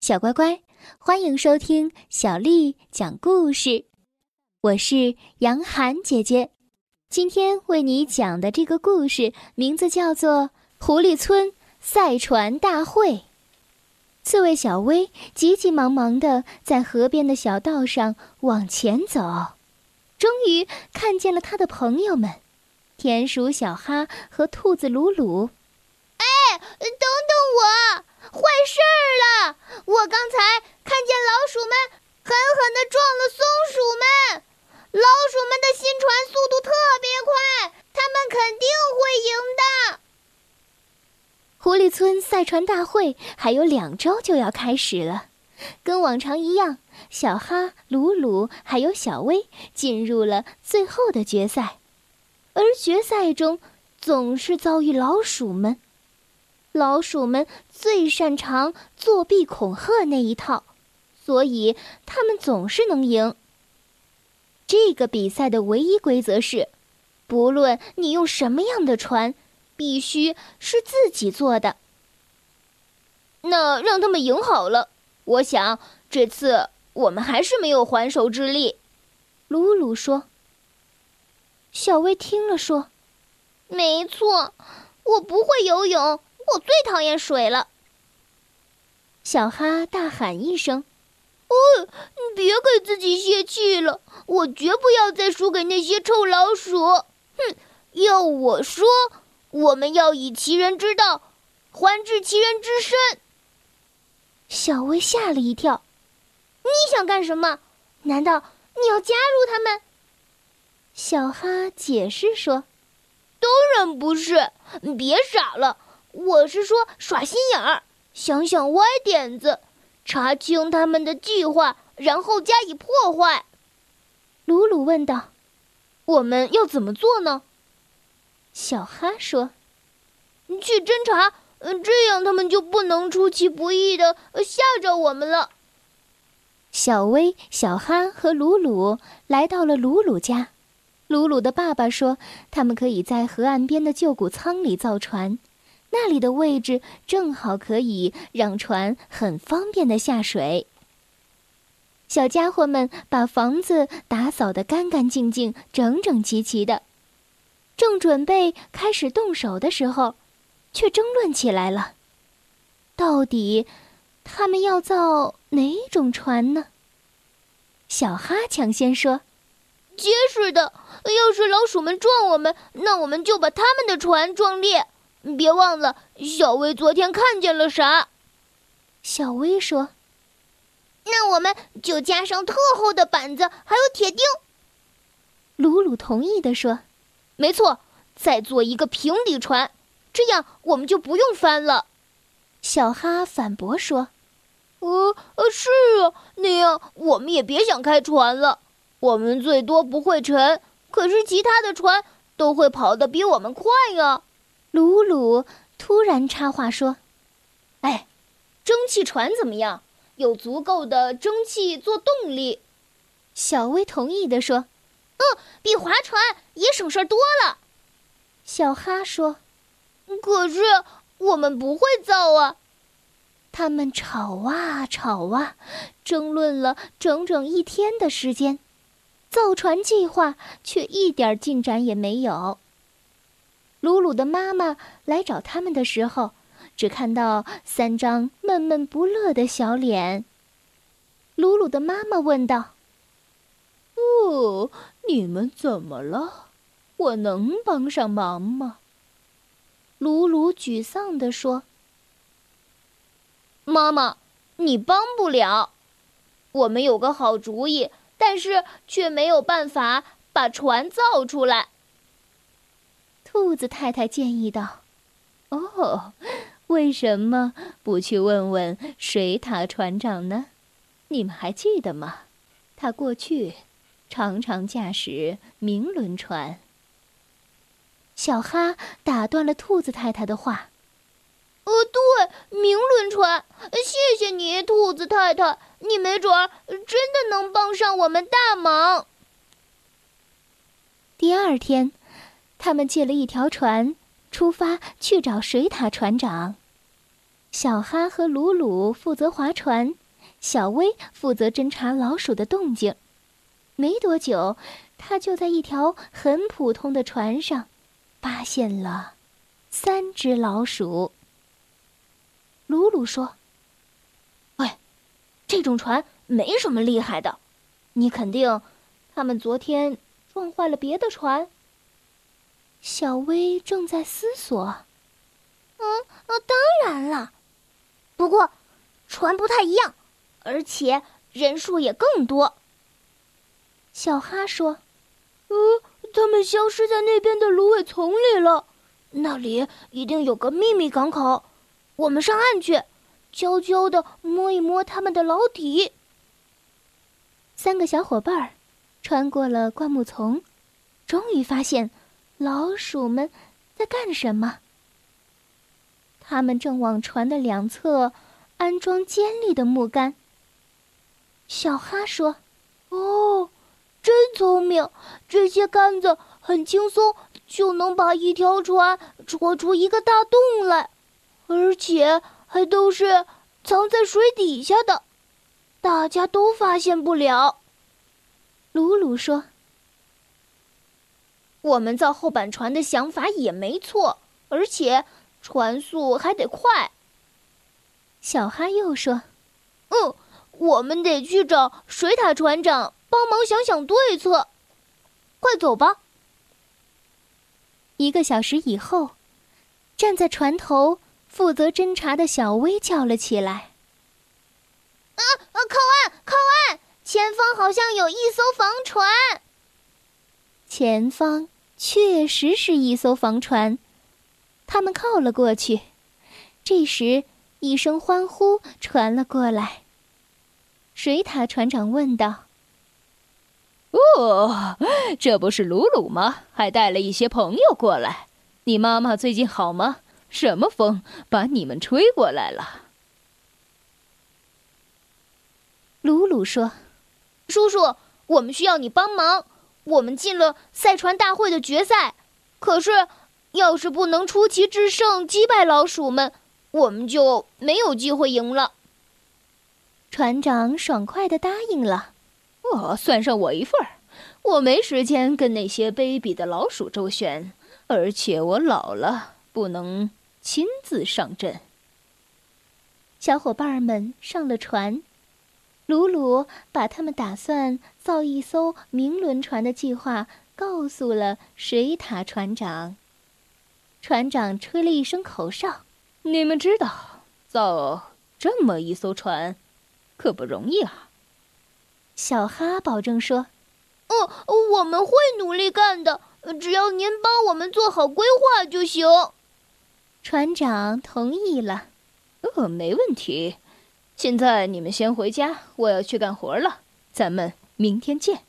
小乖乖，欢迎收听小丽讲故事。我是杨涵姐姐，今天为你讲的这个故事名字叫做《狐狸村赛船大会》。刺猬小薇急急忙忙地在河边的小道上往前走，终于看见了他的朋友们，田鼠小哈和兔子鲁鲁。哎，等等我！坏事了！我刚才看见老鼠们狠狠地撞了松鼠们，老鼠们的新船速度特别快，他们肯定会赢的。狐狸村赛船大会还有2周就要开始了，跟往常一样，小哈、鲁鲁还有小薇进入了最后的决赛，而决赛中总是遭遇老鼠们。老鼠们最擅长作弊恐吓那一套，所以他们总是能赢。这个比赛的唯一规则是，不论你用什么样的船，必须是自己做的。那让他们赢好了，我想这次我们还是没有还手之力。鲁鲁说。小薇听了说，没错，我不会游泳，我最讨厌水了。小哈大喊一声，哦，你别给自己泄气了，我绝不要再输给那些臭老鼠。哼，要我说，我们要以其人之道还治其人之身。小薇吓了一跳，你想干什么？难道你要加入他们？小哈解释说，当然不是，你别傻了，我是说耍心眼儿，想想歪点子，查清他们的计划，然后加以破坏。鲁鲁问道，我们要怎么做呢？小哈说，去侦查，这样他们就不能出其不意地吓着我们了。小薇、小哈和鲁鲁来到了鲁鲁家，鲁鲁的爸爸说，他们可以在河岸边的旧谷仓里造船，那里的位置正好可以让船很方便地下水。小家伙们把房子打扫得干干净净、整整齐齐的，正准备开始动手的时候，却争论起来了，到底他们要造哪种船呢？小哈抢先说，结实的，要是老鼠们撞我们，那我们就把他们的船撞裂。别忘了，小薇昨天看见了啥？小薇说，那我们就加上特厚的板子还有铁钉。鲁鲁同意地说，没错，再做一个平底船，这样我们就不用翻了。小哈反驳说，是啊，那样我们也别想开船了，我们最多不会沉，可是其他的船都会跑得比我们快啊。鲁鲁突然插话说，哎，蒸汽船怎么样？有足够的蒸汽做动力。小薇同意地说，比划船也省事多了。小哈说，可是我们不会造啊。他们吵啊吵啊，争论了整整1天的时间，造船计划却一点进展也没有。鲁鲁的妈妈来找他们的时候，只看到3张闷闷不乐的小脸。鲁鲁的妈妈问道，你们怎么了？我能帮上忙吗？鲁鲁沮丧地说，妈妈，你帮不了，我们有个好主意，但是却没有办法把船造出来。兔子太太建议道，为什么不去问问水獭船长呢？你们还记得吗？他过去常常驾驶明轮船。小哈打断了兔子太太的话，对，明轮船，谢谢你，兔子太太，你没准儿真的能帮上我们大忙。第2天，他们借了一条船，出发去找水獭船长。小哈和鲁鲁负责划船，小薇负责侦查老鼠的动静。没多久，他就在一条很普通的船上发现了3只老鼠。鲁鲁说：“喂，这种船没什么厉害的，你肯定他们昨天撞坏了别的船。”小薇正在思索：“当然了，不过船不太一样，而且人数也更多。”小哈说：“他们消失在那边的芦苇丛里了，那里一定有个秘密港口。”我们上岸去，悄悄地摸一摸他们的老底。3个小伙伴穿过了灌木丛，终于发现老鼠们在干什么。他们正往船的两侧安装尖利的木杆。小哈说：“真聪明，这些杆子很轻松就能把一条船戳出一个大洞来。而且还都是藏在水底下的，大家都发现不了。”鲁鲁说：“我们造后板船的想法也没错，而且船速还得快。”小哈又说：“我们得去找水獭船长帮忙想想对策，快走吧。”1个小时以后，站在船头负责侦查的小薇叫了起来：“靠岸，靠岸！前方好像有一艘房船。”前方确实是一艘房船，他们靠了过去。这时，一声欢呼传了过来。水獭船长问道：“这不是鲁鲁吗？还带了一些朋友过来。你妈妈最近好吗？什么风把你们吹过来了？”鲁鲁说：“叔叔，我们需要你帮忙。我们进了赛船大会的决赛，可是要是不能出奇制胜击败老鼠们，我们就没有机会赢了。”船长爽快地答应了：“算上我一份儿，我没时间跟那些卑鄙的老鼠周旋，而且我老了，不能亲自上阵。”小伙伴们上了船，鲁鲁把他们打算造一艘明轮船的计划告诉了水獭船长。船长吹了一声口哨：“你们知道，造这么一艘船可不容易啊。”小哈保证说：“我们会努力干的，只要您帮我们做好规划就行。”船长同意了：“没问题。现在你们先回家，我要去干活了。咱们明天见。”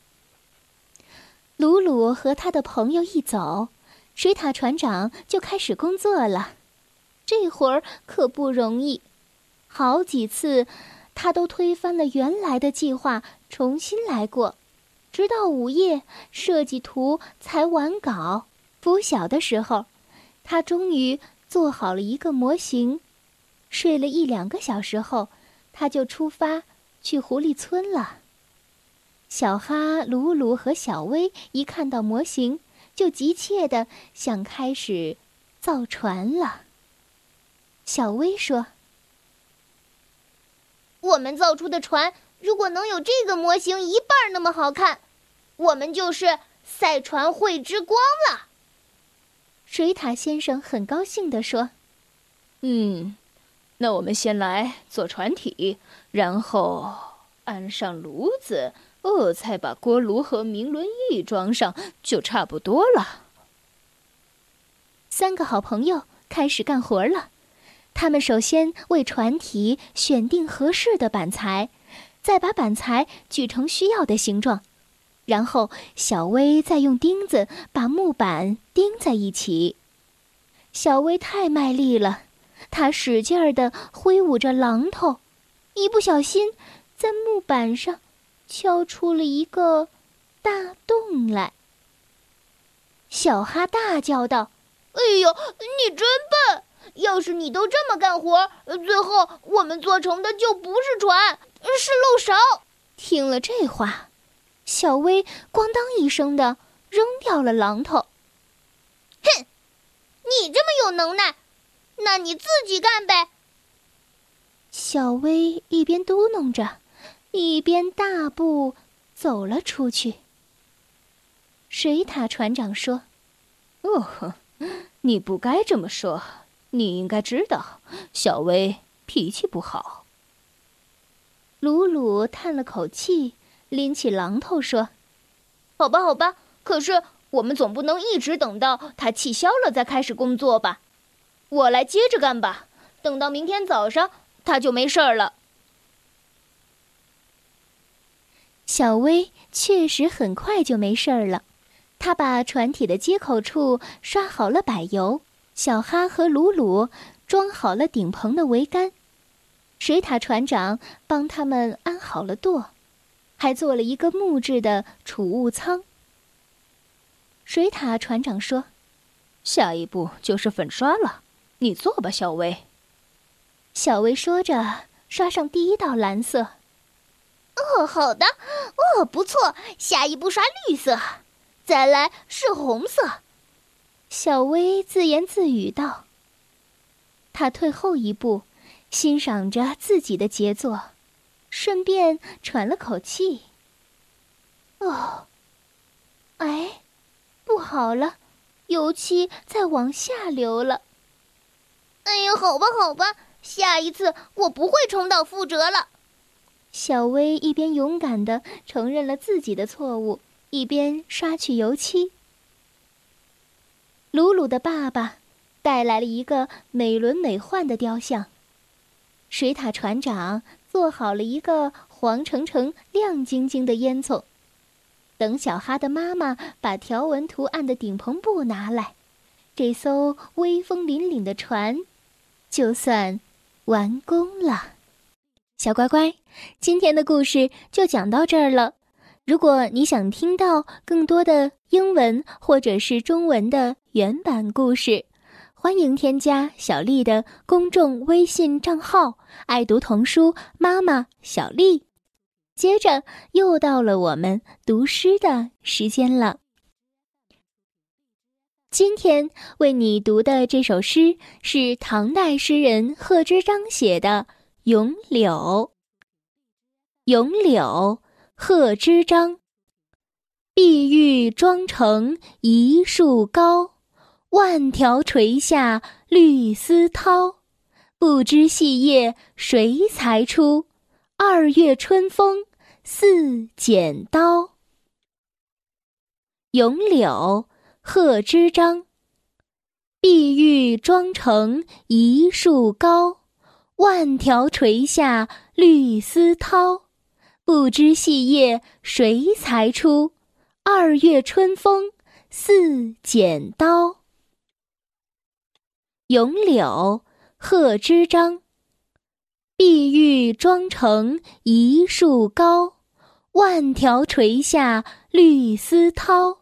鲁鲁和他的朋友一走，水獭船长就开始工作了。这会儿可不容易，好几次他都推翻了原来的计划，重新来过，直到午夜设计图才完稿。拂晓的时候，他终于做好了一个模型。睡了1-2个小时后，他就出发去狐狸村了。小哈、鲁鲁和小薇一看到模型，就急切地想开始造船了。小薇说：“我们造出的船如果能有这个模型一半那么好看，我们就是赛船会之光了。”水獭先生很高兴地说：“那我们先来做船体，然后安上炉子，再把锅炉和明轮翼装上，就差不多了。”3个好朋友开始干活了。他们首先为船体选定合适的板材，再把板材锯成需要的形状。然后小薇再用钉子把木板钉在一起。小薇太卖力了，她使劲儿地挥舞着榔头，一不小心在木板上敲出了一个大洞来。小哈大叫道：“哎呦，你真笨！要是你都这么干活，最后我们做成的就不是船，是漏勺。”听了这话，小薇咣当一声的扔掉了榔头。哼，你这么有能耐，那你自己干呗。小薇一边嘟囔着，一边大步走了出去。水獭船长说：“哦，你不该这么说，你应该知道，小薇脾气不好。”鲁鲁叹了口气，拎起榔头说：“好吧，好吧，可是我们总不能一直等到他气消了再开始工作吧？我来接着干吧，等到明天早上他就没事儿了。”小薇确实很快就没事儿了，他把船体的接口处刷好了柏油，小哈和鲁鲁装好了顶棚的桅杆。水獭船长帮他们安好了舵，还做了一个木质的储物舱。水獭船长说：“下一步就是粉刷了，你做吧，小薇。”小薇说着，刷上第一道蓝色。“哦，好的，哦，不错，下一步刷绿色，再来是红色。”小薇自言自语道。她退后一步，欣赏着自己的杰作，顺便喘了口气。哦，哎，不好了，油漆在往下流了。哎呀，好吧，好吧，下一次我不会重蹈覆辙了。小薇一边勇敢地承认了自己的错误，一边刷去油漆。鲁鲁的爸爸带来了一个美轮美奂的雕像。水獭船长做好了一个黄澄澄亮晶晶的烟囱。等小哈的妈妈把条纹图案的顶棚布拿来，这艘威风凛凛的船就算完工了。小乖乖，今天的故事就讲到这儿了。如果你想听到更多的英文或者是中文的原版故事，欢迎添加小丽的公众微信账号“爱读童书妈妈小丽”。接着又到了我们读诗的时间了。今天为你读的这首诗是唐代诗人贺知章写的《咏柳》。咏柳，贺知章。碧玉妆成一树高，万条垂下绿丝绦。不知细叶谁裁出？二月春风似剪刀。咏柳，贺知章。碧玉妆成一树高，万条垂下绿丝绦。不知细叶谁裁出？二月春风似剪刀。咏柳，贺知章。碧玉妆成一树高，万条垂下绿丝绦。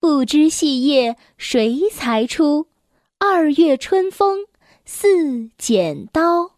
不知细叶谁裁出？二月春风似剪刀。